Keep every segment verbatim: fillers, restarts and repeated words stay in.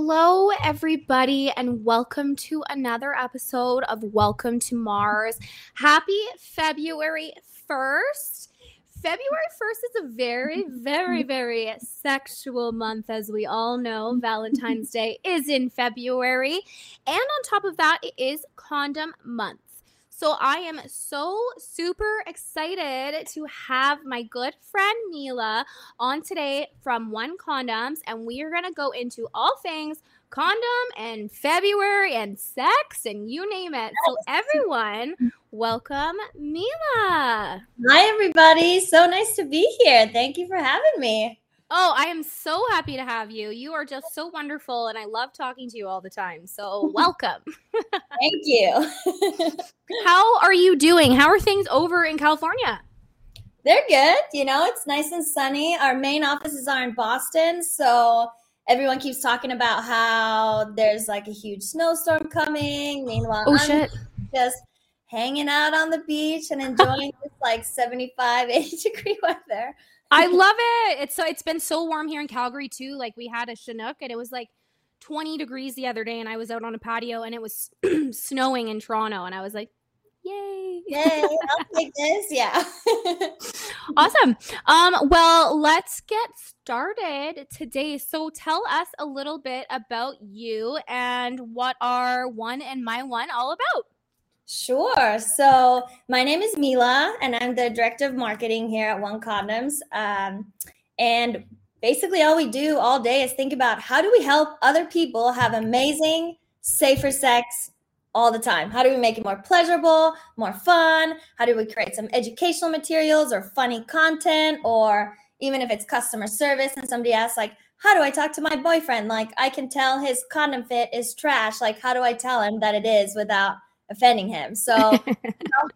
Hello, everybody, and welcome to another episode of Welcome to Mars. Happy February first. February first is a very, very, very sexual month, as we all know. Valentine's Day is in February. And on top of that, it is Condom Month. So I am so super excited to have my good friend Mila on today from One Condoms, and we are going to go into all things condom and February and sex and you name it. So everyone, welcome Mila. Hi, everybody. So nice to be here. Thank you for having me. Oh, I am so happy to have you. You are just so wonderful, and I love talking to you all the time. So welcome. Thank you. How are you doing? How are things over in California? They're good. You know, it's nice and sunny. Our main offices are in Boston, so everyone keeps talking about how there's like a huge snowstorm coming. Meanwhile, oh, I'm shit. just hanging out on the beach and enjoying this like seventy-five, eighty degree weather. I love it. It's so it's been so warm here in Calgary too. Like we had a Chinook and it was like twenty degrees the other day, and I was out on a patio and it was snowing in Toronto, and I was like, "Yay! Yay! I'll take this." Yeah. Awesome. Um. Well, let's get started today. So, tell us a little bit about you and what are One and myONE all about. Sure. So my name is Mila, and I'm the director of marketing here at One Condoms. Um, and basically all we do all day is think about how do we help other people have amazing, safer sex all the time? How do we make it more pleasurable, more fun? How do we create some educational materials or funny content? Or even if it's customer service and somebody asks, like, how do I talk to my boyfriend? Like, I can tell his condom fit is trash. Like, how do I tell him that it is without offending him? So you know,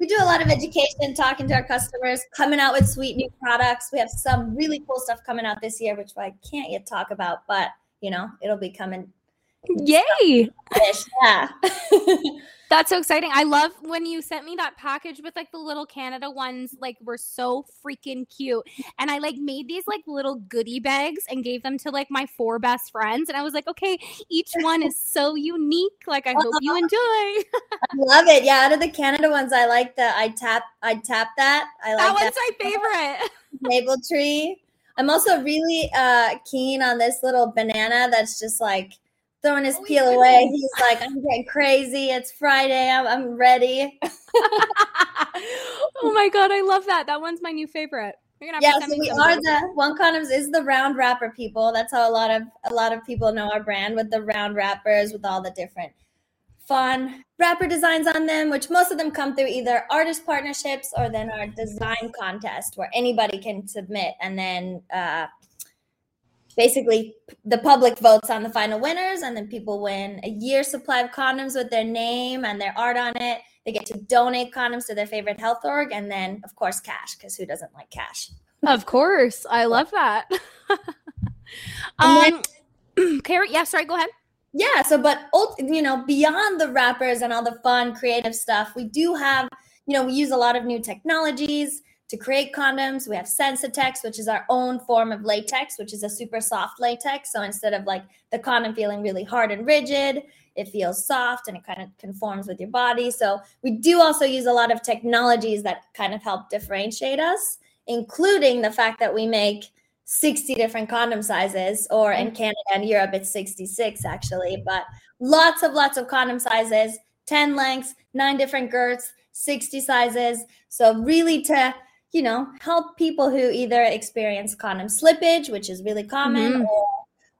we do a lot of education, talking to our customers, coming out with sweet new products. We have some really cool stuff coming out this year, which I can't yet talk about, but you know, it'll be coming. Yay. Yeah. That's so exciting. I love when you sent me that package with like the little Canada ones, like were so freaking cute. And I like made these like little goodie bags and gave them to like my four best friends. And I was like, okay, each one is so unique. Like, I hope you enjoy. I love it. Yeah. Out of the Canada ones, I like the, I tap, I tap that. I like that. One's that one's my favorite. Maple tree. I'm also really uh, keen on this little banana that's just like throwing his oh, peel yeah. away. He's like, I'm getting crazy. It's Friday. I'm, I'm ready. Oh my God. I love that. That one's my new favorite. You're gonna have yeah, to so we are later. the One Condoms is the round wrapper people. That's how a lot of a lot of people know our brand, with the round wrappers with all the different fun wrapper designs on them, which most of them come through either artist partnerships or then our design contest where anybody can submit, and then uh basically, the public votes on the final winners, and then people win a year's supply of condoms with their name and their art on it. They get to donate condoms to their favorite health org, and then, of course, cash, because who doesn't like cash? Of course. I love that. um, then, Carrie, yeah, sorry, go ahead. Yeah, so, but, you know, beyond the wrappers and all the fun, creative stuff, we do have, you know, we use a lot of new technologies to create condoms. We have Sensatex, which is our own form of latex, which is a super soft latex. So instead of like the condom feeling really hard and rigid, it feels soft and it kind of conforms with your body. So we do also use a lot of technologies that kind of help differentiate us, including the fact that we make sixty different condom sizes, or in Canada and Europe, it's sixty-six actually, but lots of lots of condom sizes, ten lengths, nine different girths, sixty sizes. So really to you know, help people who either experience condom slippage, which is really common, mm-hmm. or,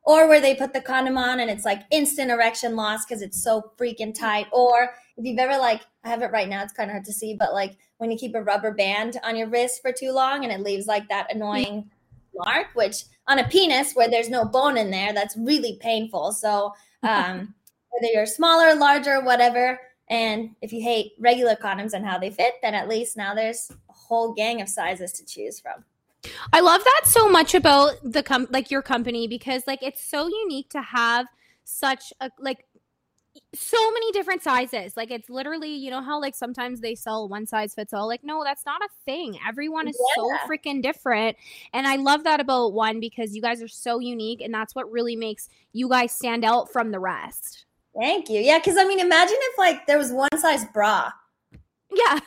or where they put the condom on and it's like instant erection loss because it's so freaking tight. Or if you've ever like, I have it right now, it's kind of hard to see, but like when you keep a rubber band on your wrist for too long and it leaves like that annoying mark, which on a penis where there's no bone in there, that's really painful. So um, whether you're smaller, larger, whatever, and if you hate regular condoms and how they fit, then at least now there's whole gang of sizes to choose from. I love that so much about the com- like your company, because like it's so unique to have such a like so many different sizes. Like, it's literally, you know how like sometimes they sell one size fits all? Like, no, that's not a thing. Everyone is yeah. so freaking different. And I love that about One, because you guys are so unique, and that's what really makes you guys stand out from the rest. Thank you. Yeah, because I mean, imagine if like there was one size bra. Yeah.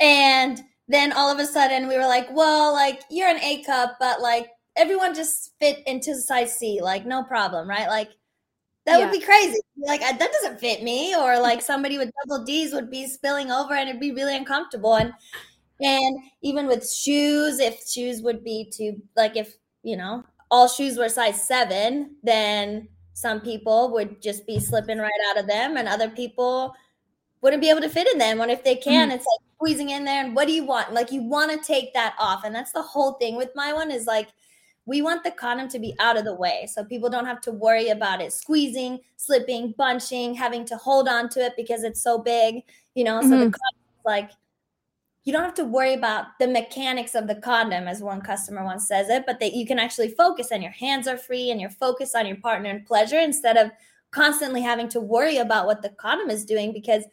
And then all of a sudden we were like, well, like you're an A cup, but like everyone just fit into size C, like no problem, right? Like that yeah. would be crazy. Like I, that doesn't fit me, or like somebody with double D's would be spilling over, and it'd be really uncomfortable. And and even with shoes, if shoes would be too, like if you know all shoes were size seven, then some people would just be slipping right out of them, and other people wouldn't be able to fit in them. And if they can, mm-hmm. it's like squeezing in there. And what do you want? Like, you want to take that off. And that's the whole thing with my one is like, we want the condom to be out of the way, so people don't have to worry about it squeezing, slipping, bunching, having to hold on to it because it's so big, you know? Mm-hmm. So the condom is like, you don't have to worry about the mechanics of the condom, as one customer once says it, but that you can actually focus, and your hands are free, and you're focused on your partner and pleasure instead of constantly having to worry about what the condom is doing, because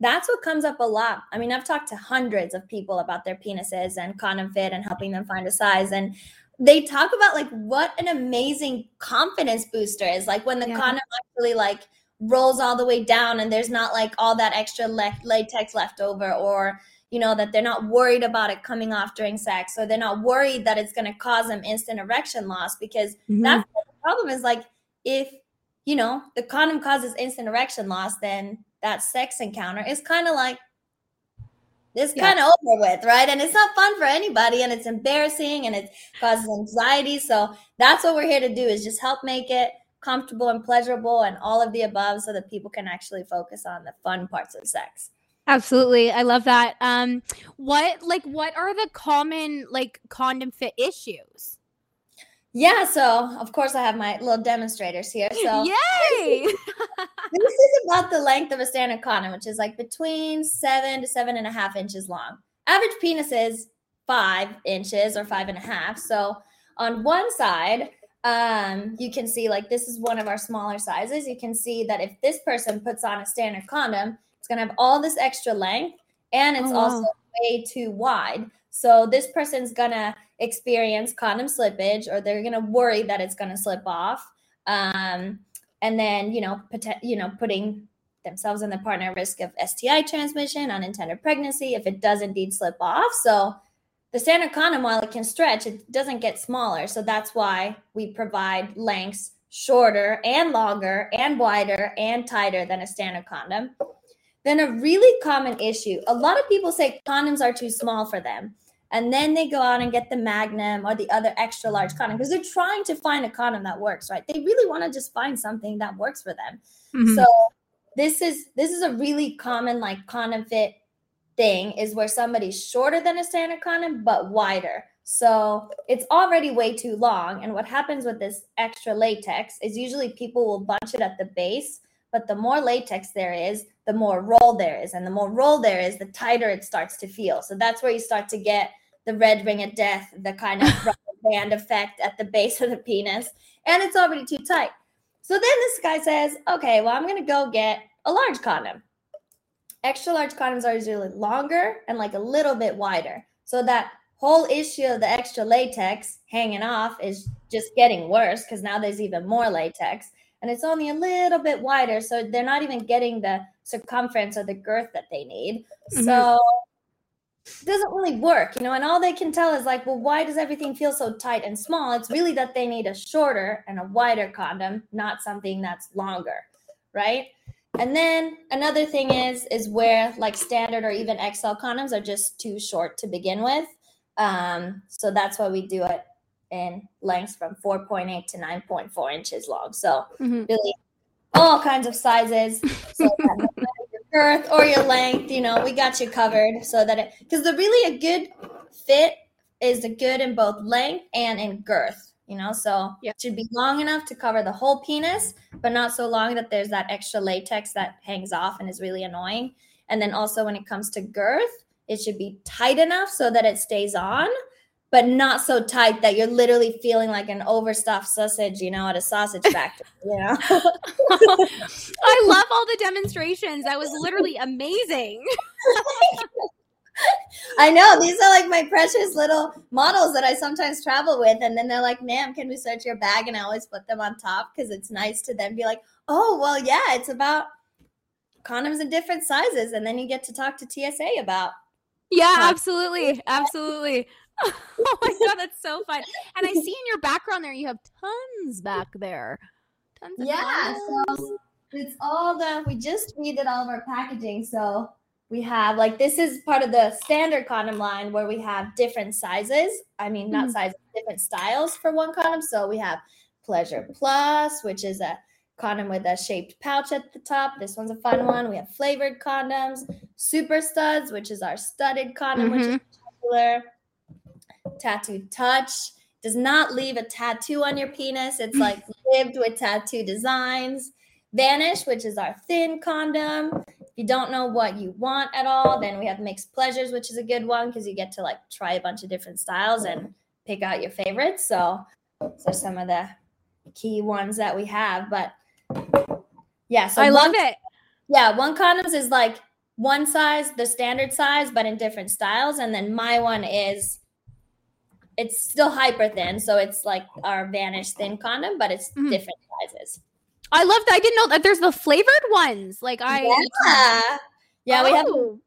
that's what comes up a lot. I mean, I've talked to hundreds of people about their penises and condom fit and helping them find a size. And they talk about like what an amazing confidence booster is, like when the yeah. condom actually like rolls all the way down and there's not like all that extra le- latex left over, or you know, that they're not worried about it coming off during sex, or they're not worried that it's going to cause them instant erection loss, because mm-hmm. that's the problem is like, if, you know, the condom causes instant erection loss, then that sex encounter is kind of like, it's yeah. kind of over with, right? And it's not fun for anybody, and it's embarrassing, and it causes anxiety. So that's what we're here to do, is just help make it comfortable and pleasurable and all of the above, so that people can actually focus on the fun parts of sex. Absolutely. I love that. Um, what, like, what are the common, like, condom fit issues? Yeah. So, of course, I have my little demonstrators here. So, yay! This is about the length of a standard condom, which is, like, between seven to seven and a half inches long. Average penis is five inches or five and a half. So, on one side, um, you can see, like, this is one of our smaller sizes. You can see that if this person puts on a standard condom, it's going to have all this extra length, and it's oh, wow. also way too wide. So this person's going to experience condom slippage, or they're going to worry that it's going to slip off. Um, and then, you know, pot- you know, putting themselves and their partner at risk of S T I transmission, unintended pregnancy, if it does indeed slip off. So the standard condom, while it can stretch, it doesn't get smaller. So that's why we provide lengths shorter and longer and wider and tighter than a standard condom. Then a really common issue, a lot of people say condoms are too small for them, and then they go out and get the Magnum or the other extra large condom because they're trying to find a condom that works, right? They really want to just find something that works for them. Mm-hmm. So this is this is a really common like condom fit thing, is where somebody's shorter than a standard condom but wider. So it's already way too long. And what happens with this extra latex is usually people will bunch it at the base, but the more latex there is, the more roll there is. And the more roll there is, the tighter it starts to feel. So that's where you start to get the red ring of death, the kind of rubber band effect at the base of the penis. And it's already too tight. So then this guy says, okay, well, I'm going to go get a large condom. Extra large condoms are usually longer and like a little bit wider. So that whole issue of the extra latex hanging off is just getting worse, because now there's even more latex. And it's only a little bit wider, so they're not even getting the circumference or the girth that they need. Mm-hmm. So it doesn't really work, you know, and all they can tell is like, well, why does everything feel so tight and small? It's really that they need a shorter and a wider condom, not something that's longer, right? And then another thing is, is where like standard or even X L condoms are just too short to begin with. Um, so that's why we do it in lengths from four point eight to nine point four inches long. So mm-hmm. really all kinds of sizes. So that no matter your girth or your length, you know, we got you covered. So that it, because the really a good fit is a good in both length and in girth, you know, so yeah. it should be long enough to cover the whole penis, but not so long that there's that extra latex that hangs off and is really annoying. And then also when it comes to girth, it should be tight enough so that it stays on, but not so tight that you're literally feeling like an overstuffed sausage, you know, at a sausage factory, you know? I love all the demonstrations. That was literally amazing. I know. These are like my precious little models that I sometimes travel with. And then they're like, ma'am, can we search your bag? And I always put them on top because it's nice to then be like, oh, well, yeah, it's about condoms in different sizes. And then you get to talk to T S A about. Yeah, absolutely. Absolutely. Oh my God, that's so fun. And I see in your background there, you have tons back there. Tons of yeah, condoms. So it's all the, we just redid all of our packaging. So we have like, this is part of the standard condom line where we have different sizes. I mean, not mm-hmm. sizes, different styles for one condom. So we have Pleasure Plus, which is a condom with a shaped pouch at the top. This one's a fun one. We have flavored condoms, Super Studs, which is our studded condom, mm-hmm. which is popular. Tattoo Touch does not leave a tattoo on your penis. It's like lived with tattoo designs. Vanish, which is our thin condom. If you don't know what you want at all, then we have Mixed Pleasures, which is a good one because you get to like try a bunch of different styles and pick out your favorites. So those are some of the key ones that we have. But yeah, so I one, love it. Yeah, One Condoms is like one size, the standard size, but in different styles. And then my one is. It's still hyper thin, so it's like our Vanish thin condom, but it's mm-hmm. different sizes. I love that. I didn't know that there's the flavored ones. Like I, yeah, yeah oh.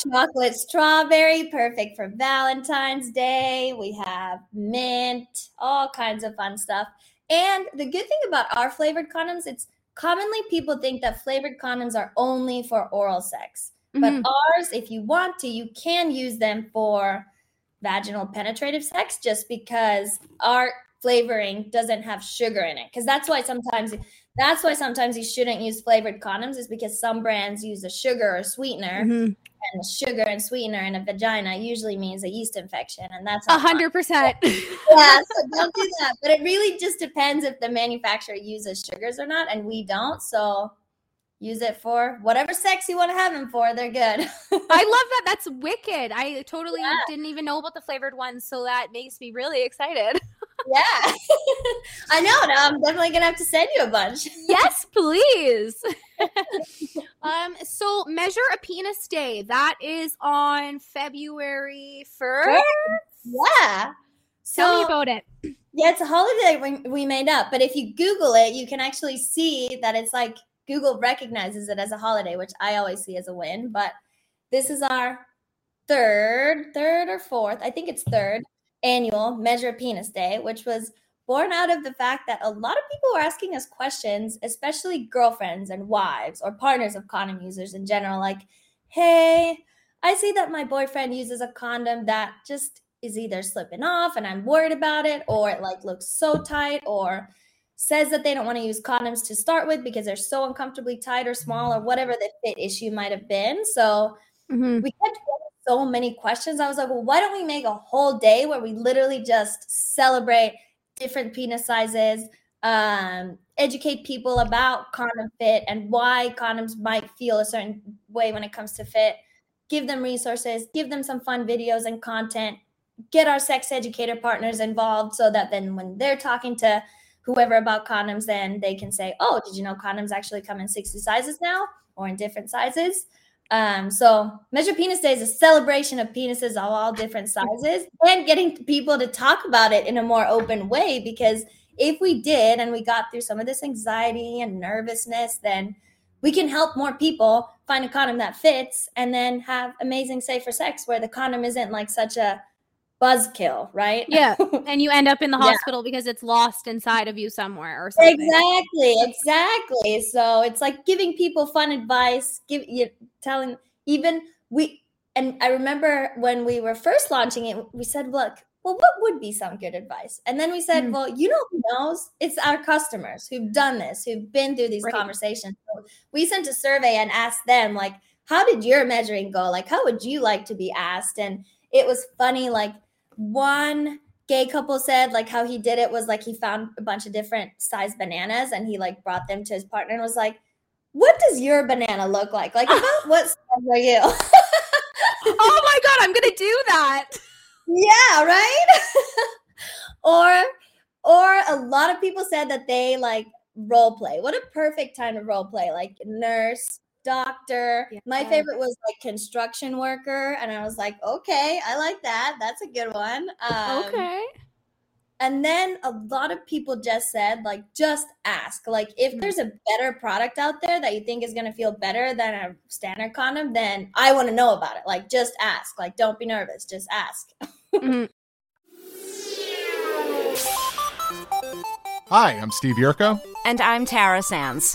we have chocolate strawberry, perfect for Valentine's Day. We have mint, all kinds of fun stuff. And the good thing about our flavored condoms, it's commonly people think that flavored condoms are only for oral sex, mm-hmm. but ours, if you want to, you can use them for vaginal penetrative sex, just because our flavoring doesn't have sugar in it. Because that's why sometimes that's why sometimes you shouldn't use flavored condoms, is because some brands use a sugar or sweetener, mm-hmm. and the sugar and sweetener in a vagina usually means a yeast infection, and that's a hundred percent. Yeah, so don't do that. But it really just depends if the manufacturer uses sugars or not, and we don't. So use it for whatever sex you want to have them for. They're good. I love that. That's wicked. I totally yeah. didn't even know about the flavored ones, so that makes me really excited. Yeah. I know. Now I'm definitely going to have to send you a bunch. Yes, please. um. So Measure a Penis Day, that is on February first. Yeah. So, tell me about it. Yeah, it's a holiday we, we made up. But if you Google it, you can actually see that it's like, Google recognizes it as a holiday, which I always see as a win. But this is our third, third or fourth, I think it's third annual Measure Penis Day, which was born out of the fact that a lot of people were asking us questions, especially girlfriends and wives or partners of condom users in general, like, hey, I see that my boyfriend uses a condom that just is either slipping off and I'm worried about it, or it like looks so tight, or says that they don't want to use condoms to start with because they're so uncomfortably tight or small, or whatever the fit issue might have been. So mm-hmm. we kept getting so many questions. I was like, well, why don't we make a whole day where we literally just celebrate different penis sizes, um, educate people about condom fit and why condoms might feel a certain way when it comes to fit, give them resources, give them some fun videos and content, get our sex educator partners involved so that then when they're talking to whoever about condoms, then they can say, oh, did you know condoms actually come in sixty sizes now, or in different sizes? Um, so Measure Penis Day is a celebration of penises of all different sizes, and getting people to talk about it in a more open way, because if we did and we got through some of this anxiety and nervousness, then we can help more people find a condom that fits and then have amazing, safer sex where the condom isn't like such a buzzkill, right? Yeah. And you end up in the hospital yeah. because it's lost inside of you somewhere or something. Exactly. Exactly. So it's like giving people fun advice, give you telling even we, and I remember when we were first launching it, we said, look, well, what would be some good advice? And then we said, mm. well, you know who knows? It's our customers who've done this, who've been through these right. conversations. So we sent a survey and asked them, like, how did your measuring go? Like, how would you like to be asked? And it was funny, like, one gay couple said like how he did it was like he found a bunch of different size bananas and he like brought them to his partner and was like, what does your banana look like? Like, about what size are you? Oh my God, I'm going to do that. Yeah, right? or or a lot of people said that they like role play. What a perfect time to role play. Like nurse, doctor. Yeah. My favorite was like construction worker. And I was like, okay, I like that. That's a good one. Um, okay. And then a lot of people just said, like, just ask. Like, if there's a better product out there that you think is going to feel better than a standard condom, then I want to know about it. Like, just ask. Like, don't be nervous. Just ask. mm-hmm. Hi, I'm Steve Yerko. And I'm Tara Sands.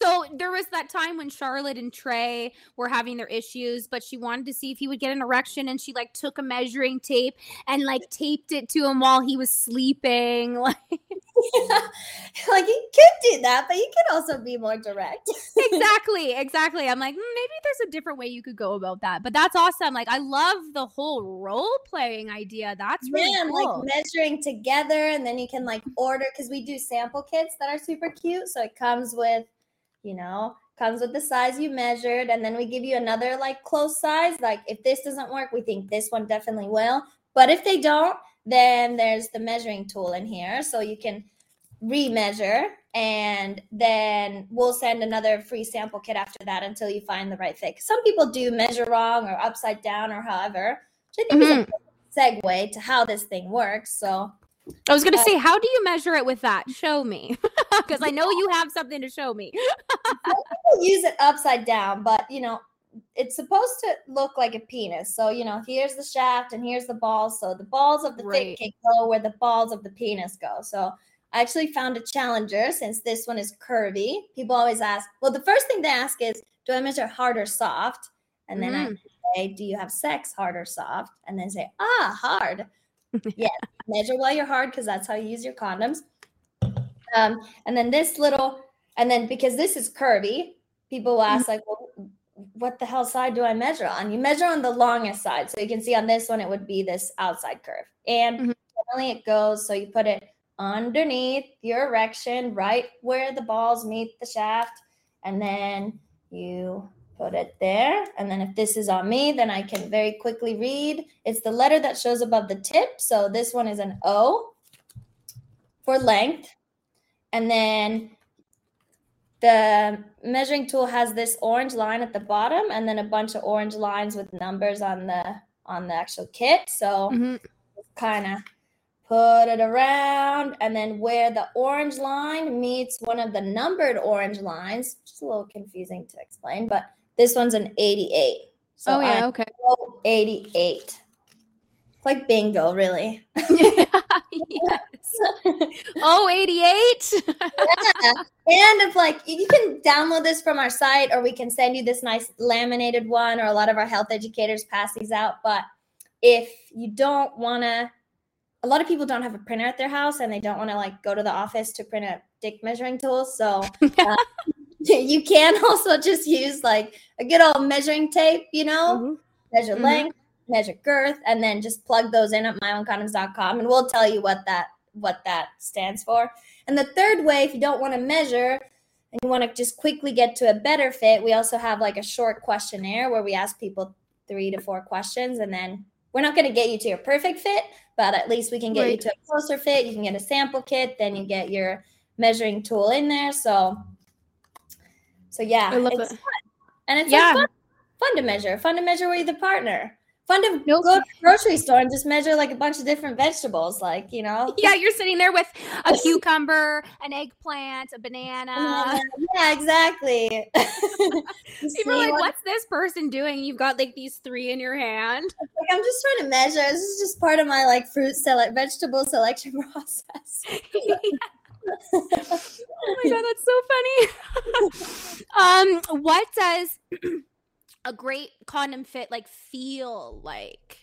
So there was that time when Charlotte and Trey were having their issues, but she wanted to see if he would get an erection, and she like took a measuring tape and like taped it to him while he was sleeping. Like, yeah. Like you could do that, but you could also be more direct. exactly, exactly. I'm like, mm, maybe there's a different way you could go about that, but that's awesome. Like, I love the whole role playing idea. That's really yeah, cool. Like measuring together, and then you can like order, because we do sample kits that are super cute. So it comes with. You know, comes with the size you measured, and then we give you another like close size. Like if this doesn't work, we think this one definitely will. But if they don't, then there's the measuring tool in here. So you can re-measure, and then we'll send another free sample kit after that until you find the right fit. Some people do measure wrong or upside down or however, which I think mm-hmm. is a segue to how this thing works. So I was going to uh, say, how do you measure it with that? Show me. Because I know you have something to show me. People use it upside down, but, you know, it's supposed to look like a penis. So, you know, here's the shaft and here's the ball. So the balls of the right. dick can go where the balls of the penis go. So I actually found a challenger since this one is curvy. People always ask, well, the first thing they ask is, do I measure hard or soft? And then mm. I say, do you have sex, hard or soft? And then say, ah, hard. Yeah, measure while you're hard, because that's how you use your condoms. Um, and then this little, and then because this is curvy, people will ask like, well, what the hell side do I measure on? You measure on the longest side. So you can see on this one, it would be this outside curve. And mm-hmm. generally it goes, so you put it underneath your erection, right where the balls meet the shaft. And then you put it there. And then if this is on me, then I can very quickly read. It's the letter that shows above the tip. So this one is an O for length. And then the measuring tool has this orange line at the bottom and then a bunch of orange lines with numbers on the on the actual kit. So mm-hmm. kind of put it around, and then where the orange line meets one of the numbered orange lines, which is a little confusing to explain, but this one's an eighty-eight. So oh, yeah, I'm okay. eighty-eight. Like bingo, really. Yeah, yes. Oh, eighty-eight. Yeah. And if like you can download this from our site, or we can send you this nice laminated one, or a lot of our health educators pass these out. But if you don't want to, a lot of people don't have a printer at their house, and they don't want to like go to the office to print a dick measuring tool. So uh, you can also just use like a good old measuring tape, you know, mm-hmm. measure mm-hmm. length, measure girth, and then just plug those in at my one condoms dot com, and we'll tell you what that what that stands for. And the third way, if you don't want to measure and you want to just quickly get to a better fit, we also have like a short questionnaire where we ask people three to four questions, and then we're not going to get you to your perfect fit, but at least we can get right. you to a closer fit. You can get a sample kit, then you get your measuring tool in there. So, so yeah, I love it's it. Fun. And it's yeah. like fun, fun to measure, fun to measure with the partner. Fun to nope. go to the grocery store and just measure like a bunch of different vegetables, like, you know. Yeah, you're sitting there with a cucumber, an eggplant, a banana. Uh, yeah, exactly. People are like, what? what's this person doing? You've got like these three in your hand. It's like, I'm just trying to measure. This is just part of my like fruit select vegetable selection process. Yeah. Oh my God, that's so funny. um, what does a great condom fit like feel like?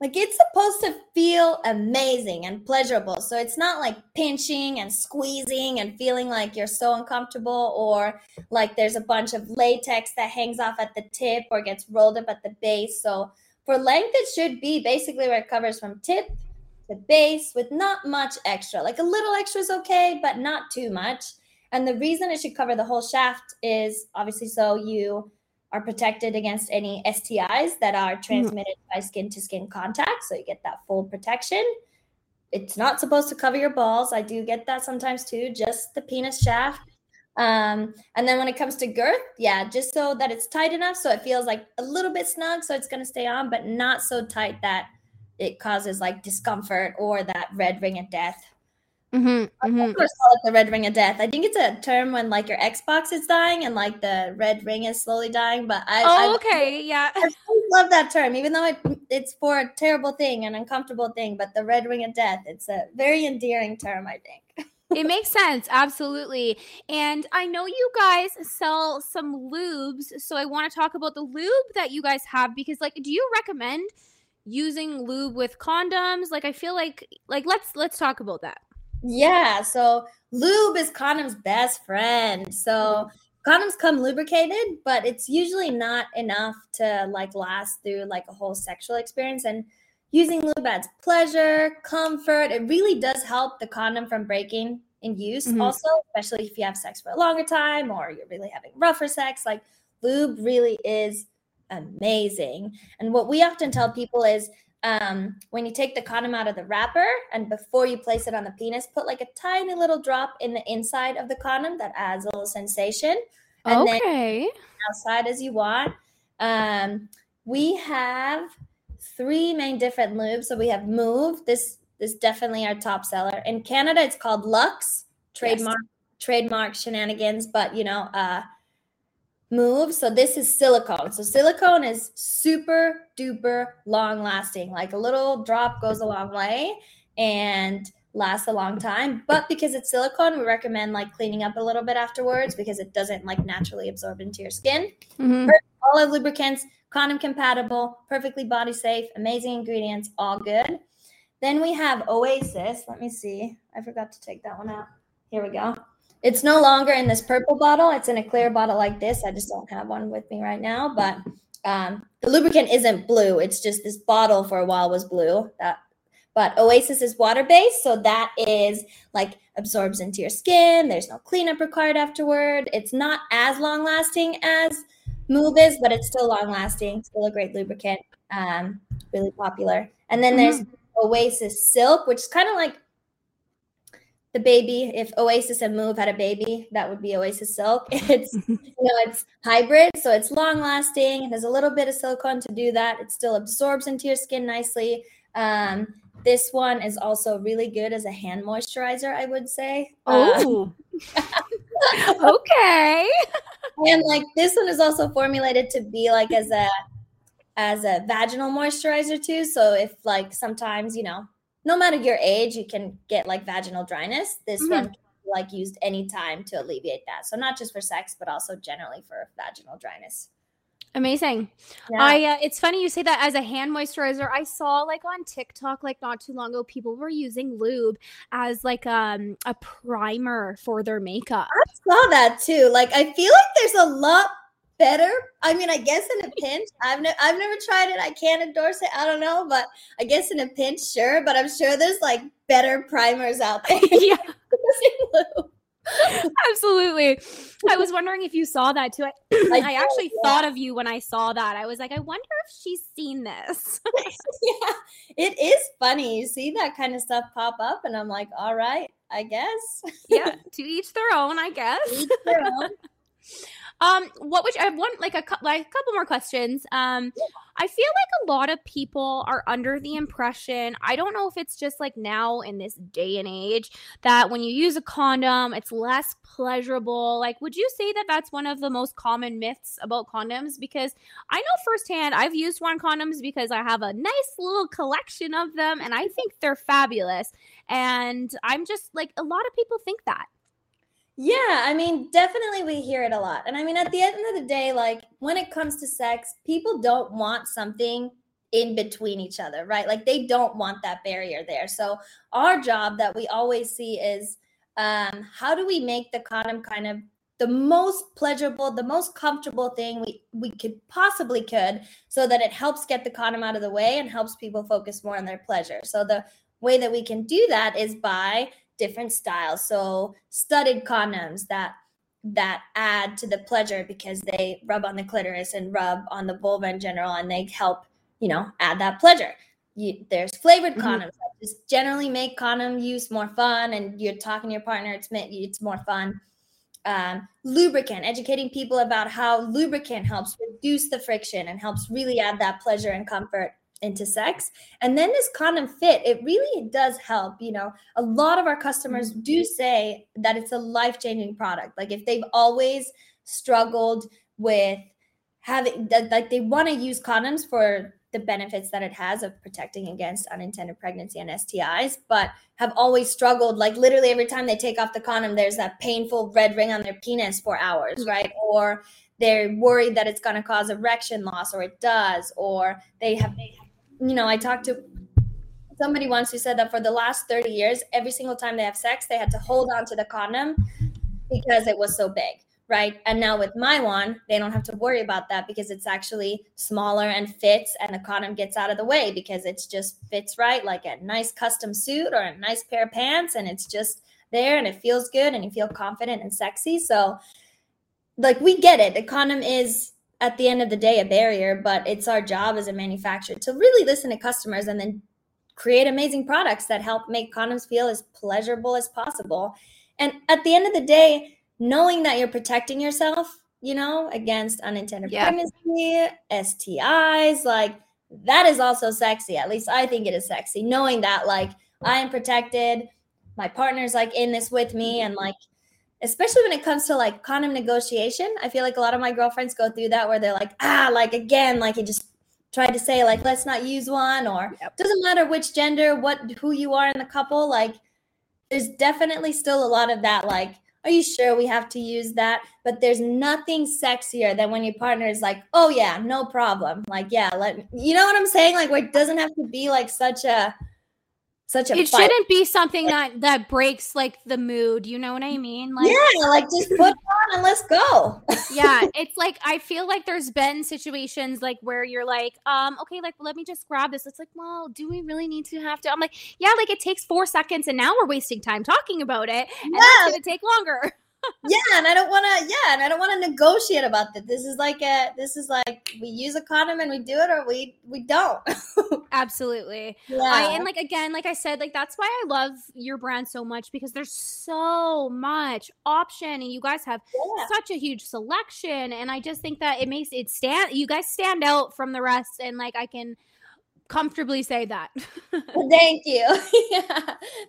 Like it's supposed to feel amazing and pleasurable. So it's not like pinching and squeezing and feeling like you're so uncomfortable, or like there's a bunch of latex that hangs off at the tip or gets rolled up at the base. So for length, it should be basically where it covers from tip the base with not much extra. Like a little extra is okay, but not too much. And the reason it should cover the whole shaft is obviously so you are protected against any S T Is that are transmitted mm. by skin-to-skin contact, so you get that full protection. It's not supposed to cover your balls. I do get that sometimes too, just the penis shaft. Um, and then when it comes to girth, yeah, just so that it's tight enough so it feels like a little bit snug, so it's going to stay on, but not so tight that it causes like discomfort or that red ring of death. Mm-hmm, mm-hmm. I first call it the red ring of death. I think it's a term when like your Xbox is dying and like the red ring is slowly dying. But I, oh, I okay, I, yeah, I love that term, even though it it's for a terrible thing, an uncomfortable thing. But the red ring of death, it's a very endearing term, I think. It makes sense. Absolutely. And I know you guys sell some lubes, so I want to talk about the lube that you guys have, because like, do you recommend using lube with condoms? Like, I feel like, like, let's, let's talk about that. Yeah. So lube is condom's best friend. So condoms come lubricated, but it's usually not enough to like last through like a whole sexual experience, and using lube adds pleasure, comfort. It really does help the condom from breaking in use. Mm-hmm. Also, especially if you have sex for a longer time or you're really having rougher sex, like lube really is amazing. And what we often tell people is um, when you take the condom out of the wrapper and before you place it on the penis, put like a tiny little drop in the inside of the condom that adds a little sensation. And okay. then outside as you want. Um, we have three main different lubes. So we have Move. This, this is definitely our top seller. In Canada, it's called Luxe. Trademark, yes. trademark shenanigans, but you know, uh, Move. So this is silicone. So silicone is super duper long lasting. Like a little drop goes a long way and lasts a long time. But because it's silicone, we recommend like cleaning up a little bit afterwards because it doesn't like naturally absorb into your skin. Mm-hmm. All our lubricants, condom compatible, perfectly body safe, amazing ingredients, all good. Then we have Oasis. Let me see. I forgot to take that one out. Here we go. It's no longer in this purple bottle. It's in a clear bottle like this. I just don't have one with me right now. But um, the lubricant isn't blue. It's just this bottle for a while was blue. That, but Oasis is water-based. So that is like absorbs into your skin. There's no cleanup required afterward. It's not as long-lasting as Move is, but it's still long-lasting. Still a great lubricant. Um, really popular. And then there's mm-hmm. Oasis Silk, which is kind of like the baby. If Oasis and Move had a baby, that would be Oasis Silk. It's, you know, it's hybrid, so it's long lasting. It has a little bit of silicone to do that. It still absorbs into your skin nicely. Um, this one is also really good as a hand moisturizer, I would say. Oh, um, okay. And like this one is also formulated to be like as a as a vaginal moisturizer too. So if like sometimes, you know, no matter your age, you can get like vaginal dryness. This mm-hmm. one can be like used anytime to alleviate that. So not just for sex, but also generally for vaginal dryness. Amazing. Yeah. I uh, it's funny you say that as a hand moisturizer. I saw like on TikTok like not too long ago, people were using lube as like um a primer for their makeup. I saw that too. Like I feel like there's a lot better. I mean, I guess in a pinch, I've ne- I've never tried it. I can't endorse it. I don't know, but I guess in a pinch, sure. But I'm sure there's like better primers out there. Yeah, absolutely. I was wondering if you saw that too. I, I, I actually yeah. thought of you when I saw that. I was like, I wonder if she's seen this. Yeah, it is funny. You see that kind of stuff pop up, and I'm like, all right, I guess. Yeah, to each their own, I guess. To each their own. Um, what would you, I have one like a like a couple more questions. Um, I feel like a lot of people are under the impression, I don't know if it's just like now in this day and age, that when you use a condom, it's less pleasurable. Like, would you say that that's one of the most common myths about condoms? Because I know firsthand, I've used One Condoms because I have a nice little collection of them, and I think they're fabulous. And I'm just like, a lot of people think that. Yeah, I mean, definitely we hear it a lot. And I mean, at the end of the day, like when it comes to sex, people don't want something in between each other, right? Like they don't want that barrier there. So our job that we always see is um, how do we make the condom kind of the most pleasurable, the most comfortable thing we, we could possibly could so that it helps get the condom out of the way and helps people focus more on their pleasure. So the way that we can do that is by different styles. So studded condoms that that add to the pleasure because they rub on the clitoris and rub on the vulva in general, and they help, you know, add that pleasure. You, there's flavored condoms mm-hmm. that just generally make condom use more fun, and you're talking to your partner, it's it's more fun. Um, lubricant, educating people about how lubricant helps reduce the friction and helps really add that pleasure and comfort into sex. And then this condom fit, it really does help. You know, a lot of our customers do say that it's a life-changing product. Like if they've always struggled with having, like they want to use condoms for the benefits that it has of protecting against unintended pregnancy and S T Is, but have always struggled. Like literally every time they take off the condom, there's that painful red ring on their penis for hours, right? Or they're worried that it's going to cause erection loss, or it does, or they have, they have you know, I talked to somebody once who said that for the last thirty years, every single time they have sex, they had to hold on to the condom because it was so big, right? And now with myONE, they don't have to worry about that because it's actually smaller and fits, and the condom gets out of the way because it's just fits right, like a nice custom suit or a nice pair of pants, and it's just there and it feels good and you feel confident and sexy. So like we get it. The condom is at the end of the day a barrier, but it's our job as a manufacturer to really listen to customers and then create amazing products that help make condoms feel as pleasurable as possible. And at the end of the day, knowing that you're protecting yourself, you know, against unintended yeah. pregnancy, S T Is, like that is also sexy. At least I think it is sexy, knowing that like I am protected, my partner's like in this with me, and like especially when it comes to like condom negotiation, I feel like a lot of my girlfriends go through that where they're like, ah, like again, like you just tried to say like, let's not use one, or yep. doesn't matter which gender, what, who you are in the couple. Like there's definitely still a lot of that. Like, are you sure we have to use that? But there's nothing sexier than when your partner is like, oh yeah, no problem. Like, yeah, let me, you know what I'm saying? Like where it doesn't have to be like such a, Such a it fight. Shouldn't be something like, that that breaks like the mood, you know what I mean? Like yeah, like just put it on and let's go. Yeah, it's like I feel like there's been situations like where you're like, um, okay, like let me just grab this. It's like, well, do we really need to have to? I'm like, yeah, like it takes four seconds, and now we're wasting time talking about it, and yeah. that's gonna take longer. yeah, and I don't want to. Yeah, and I don't want to negotiate about that. This is like a. This is like we use a condom and we do it, or we we don't. Absolutely. Yeah. I, and like again, like I said, like that's why I love your brand so much, because there's so much option, and you guys have yeah. such a huge selection. And I just think that it makes it stand. You guys stand out from the rest, and like I can comfortably say that. Well, thank you. yeah.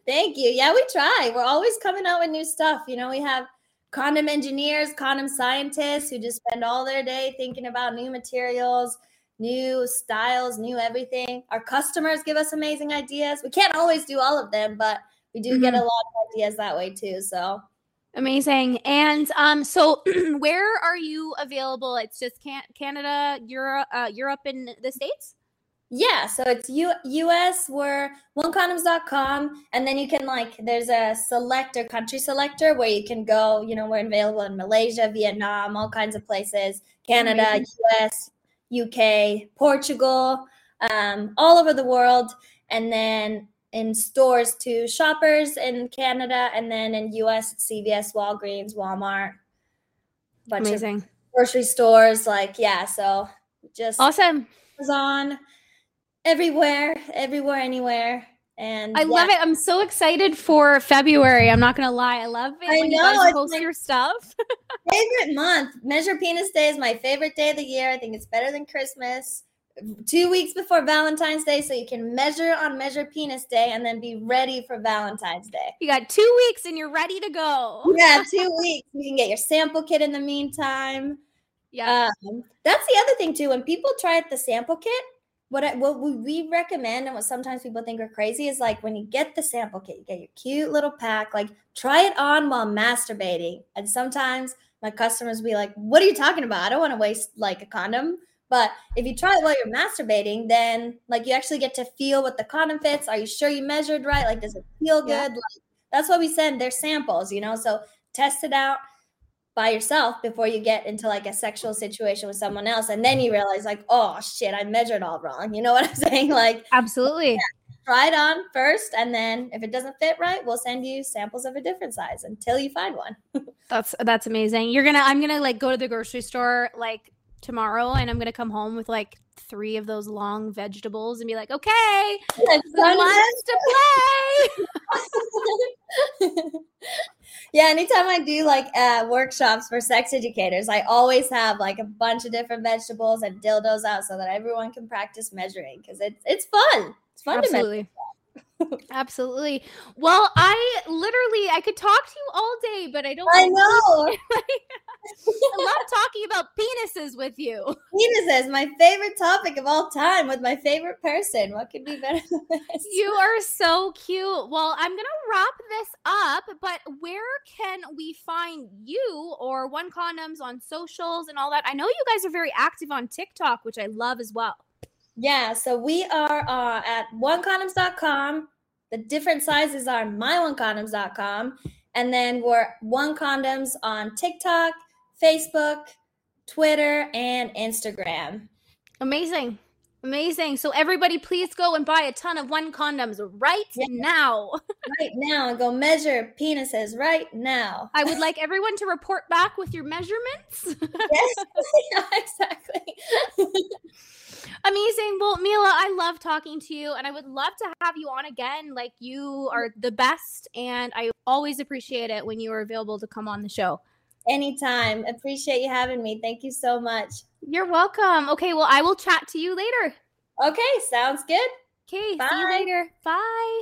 Thank you. Yeah, we try. We're always coming out with new stuff. You know, we have condom engineers, condom scientists who just spend all their day thinking about new materials, new styles, new everything. Our customers give us amazing ideas. We can't always do all of them, but we do mm-hmm. get a lot of ideas that way too. So amazing. And um, so where are you available? It's just can- Canada, Europe, uh, Europe, and the States? Yeah, so it's U- U.S. We're one condoms dot com, and then you can like there's a selector, country selector, where you can go. You know, we're available in Malaysia, Vietnam, all kinds of places, Canada, amazing. U S, U K, Portugal, um, all over the world, and then in stores to shoppers in Canada, and then in U S it's C V S, Walgreens, Walmart, bunch amazing. Of grocery stores. Like yeah, so just awesome. Amazon. Everywhere, everywhere, anywhere. And I yeah. love it. I'm so excited for February. I'm not going to lie. I love it I when know, you guys post your stuff. Favorite month. Measure Penis Day is my favorite day of the year. I think it's better than Christmas. Two weeks before Valentine's Day, so you can measure on Measure Penis Day and then be ready for Valentine's Day. You got two weeks and you're ready to go. Yeah, two weeks. You can get your sample kit in the meantime. Yeah. Um, that's the other thing, too. When people try out the sample kit, What, I, what we recommend and what sometimes people think are crazy is like when you get the sample kit, you get your cute little pack, like try it on while masturbating. And sometimes my customers will be like, what are you talking about? I don't want to waste like a condom. But if you try it while you're masturbating, then like you actually get to feel what the condom fits. Are you sure you measured right? Like, does it feel good? Yeah. Like, that's why we send their samples, you know, so test it out by yourself before you get into like a sexual situation with someone else. And then you realize like, oh shit, I measured all wrong. You know what I'm saying? Like, absolutely. Yeah, try it on first. And then if it doesn't fit right, we'll send you samples of a different size until you find one. that's, that's amazing. You're going to, I'm going to like go to the grocery store like tomorrow and I'm going to come home with like three of those long vegetables and be like, okay, yeah, lots to play. Yeah, anytime I do like uh, workshops for sex educators, I always have like a bunch of different vegetables and dildos out so that everyone can practice measuring because it's it's fun. It's fun Absolutely. to measure. Absolutely. Well, I literally I could talk to you all day, but I don't. I know. I love talking about penises with you. Penises, my favorite topic of all time with my favorite person. What could be better than this? You are so cute. Well, I'm going to wrap this up, but where can we find you or One Condoms on socials and all that? I know you guys are very active on TikTok, which I love as well. Yeah, so we are uh, at one condoms dot com. The different sizes are my one condoms dot com. And then we're One Condoms on TikTok, Facebook, Twitter, and Instagram. Amazing. Amazing. So everybody, please go and buy a ton of One Condoms right yeah. now. Right now. And go measure penises right now. I would like everyone to report back with your measurements. Yes, yeah, exactly. Amazing. Well, Mila, I love talking to you and I would love to have you on again. Like, you are the best and I always appreciate it when you are available to come on the show. Anytime. Appreciate you having me. Thank you so much. You're welcome. Okay. Well, I will chat to you later. Okay. Sounds good. Okay. Bye. See you later. Bye.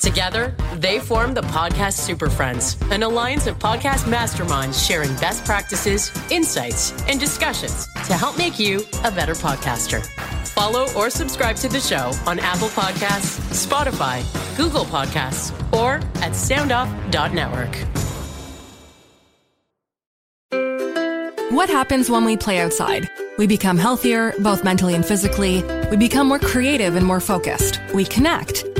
Together, they form the Podcast Super Friends, an alliance of podcast masterminds sharing best practices, insights, and discussions to help make you a better podcaster. Follow or subscribe to the show on Apple Podcasts, Spotify, Google Podcasts, or at sound off dot network. What happens when we play outside? We become healthier, both mentally and physically. We become more creative and more focused. We connect